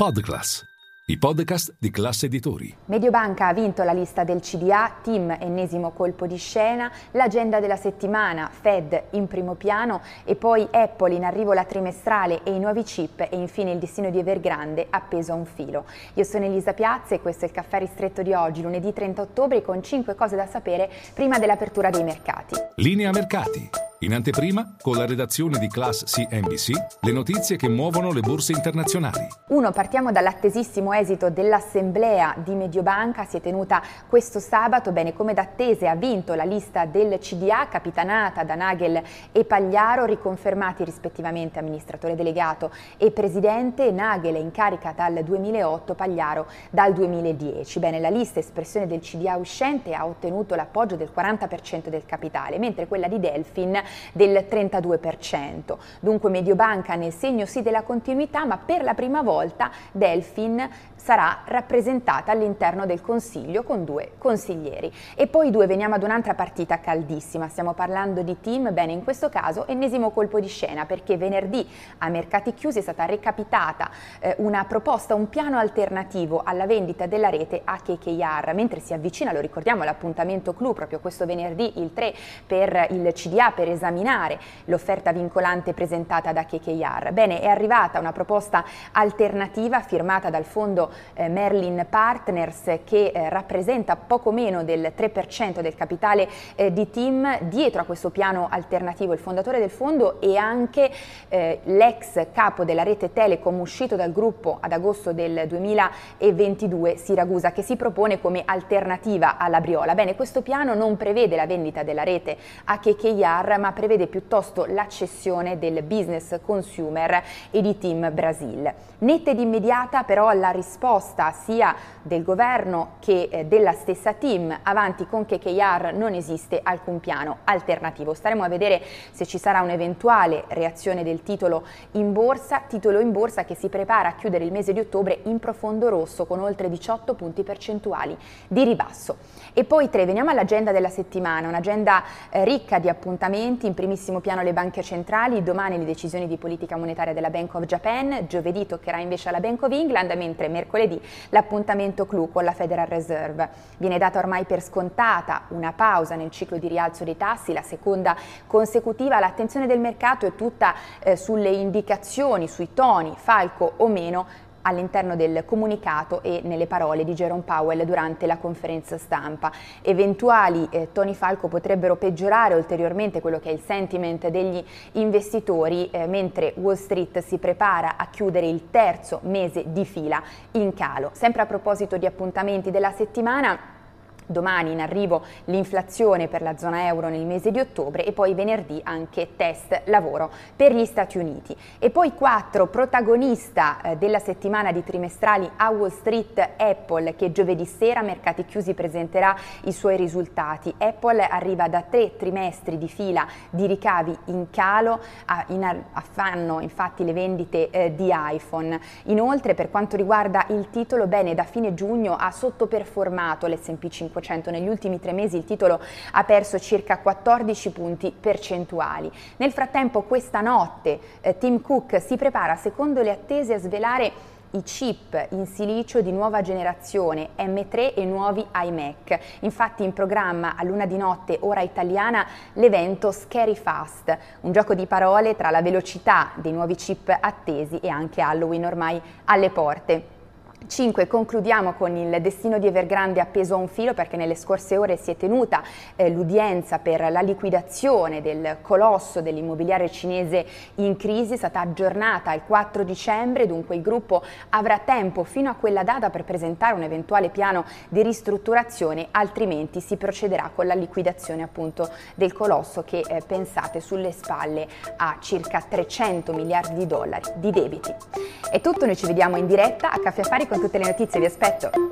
Podcast, i podcast di Class Editori. Mediobanca ha vinto la lista del CDA, TIM ennesimo colpo di scena, l'agenda della settimana, Fed in primo piano e poi Apple in arrivo la trimestrale e i nuovi chip e infine il destino di Evergrande appeso a un filo. Io sono Elisa Piazza e questo è il Caffè Ristretto di oggi, lunedì 30 ottobre, con 5 cose da sapere prima dell'apertura dei mercati. Linea mercati. In anteprima, con la redazione di Class CNBC, le notizie che muovono le borse internazionali. Partiamo dall'attesissimo esito dell'assemblea di Mediobanca, si è tenuta questo sabato, bene come d'attese ha vinto la lista del CDA, capitanata da Nagel e Pagliaro, riconfermati rispettivamente amministratore delegato e presidente. Nagel è in carica dal 2008, Pagliaro dal 2010. Bene, la lista espressione del CDA uscente ha ottenuto l'appoggio del 40% del capitale, mentre quella di Delfin del 32%. Dunque Mediobanca nel segno sì della continuità, ma per la prima volta Delfin sarà rappresentata all'interno del Consiglio con 2 consiglieri. E poi veniamo ad un'altra partita caldissima, stiamo parlando di TIM, bene in questo caso ennesimo colpo di scena perché venerdì a mercati chiusi è stata recapitata una proposta, un piano alternativo alla vendita della rete a KKR, mentre si avvicina, lo ricordiamo, l'appuntamento clou proprio questo venerdì il 3 per il CDA per esaminare l'offerta vincolante presentata da KKR. Bene, è arrivata una proposta alternativa firmata dal fondo Merlin Partners che rappresenta poco meno del 3% del capitale di TIM. Dietro a questo piano alternativo il fondatore del fondo e anche l'ex capo della rete Telecom uscito dal gruppo ad agosto del 2022, Siragusa, che si propone come alternativa alla Briola. Bene, questo piano non prevede la vendita della rete a KKR, ma prevede piuttosto la cessione del business consumer e di TIM Brasil. Netta ed immediata però la risposta sia del governo che della stessa TIM: avanti con KKR, non esiste alcun piano alternativo. Staremo a vedere se ci sarà un'eventuale reazione del titolo in borsa che si prepara a chiudere il mese di ottobre in profondo rosso con oltre 18 punti percentuali di ribasso. E poi veniamo all'agenda della settimana, un'agenda ricca di appuntamenti. In primissimo piano le banche centrali, domani le decisioni di politica monetaria della Bank of Japan, giovedì toccherà invece alla Bank of England, mentre mercoledì l'appuntamento clou con la Federal Reserve. Viene data ormai per scontata una pausa nel ciclo di rialzo dei tassi, la seconda consecutiva. L'attenzione del mercato è tutta sulle indicazioni, sui toni, falco o meno, all'interno del comunicato e nelle parole di Jerome Powell durante la conferenza stampa. Eventuali toni falco potrebbero peggiorare ulteriormente quello che è il sentiment degli investitori, mentre Wall Street si prepara a chiudere il terzo mese di fila in calo. Sempre a proposito di appuntamenti della settimana, domani in arrivo l'inflazione per la zona euro nel mese di ottobre e poi venerdì anche test lavoro per gli Stati Uniti. E poi 4, protagonista della settimana di trimestrali a Wall Street, Apple, che giovedì sera mercati chiusi presenterà i suoi risultati. Apple arriva da 3 trimestri di fila di ricavi in calo, in affanno infatti le vendite di iPhone. Inoltre per quanto riguarda il titolo, bene, da fine giugno ha sottoperformato l'S&P 500. Negli ultimi 3 mesi il titolo ha perso circa 14 punti percentuali. Nel frattempo questa notte Tim Cook si prepara, secondo le attese, a svelare i chip in silicio di nuova generazione M3 e nuovi iMac. Infatti in programma all'1 di notte ora italiana l'evento Scary Fast, un gioco di parole tra la velocità dei nuovi chip attesi e anche Halloween ormai alle porte. 5, concludiamo con il destino di Evergrande appeso a un filo, perché nelle scorse ore si è tenuta l'udienza per la liquidazione del colosso dell'immobiliare cinese in crisi, è stata aggiornata al 4 dicembre, dunque il gruppo avrà tempo fino a quella data per presentare un eventuale piano di ristrutturazione, altrimenti si procederà con la liquidazione appunto del colosso che pensate sulle spalle ha circa 300 miliardi di dollari di debiti. È tutto, noi ci vediamo in diretta a Caffè Affari con tutte le notizie, vi aspetto!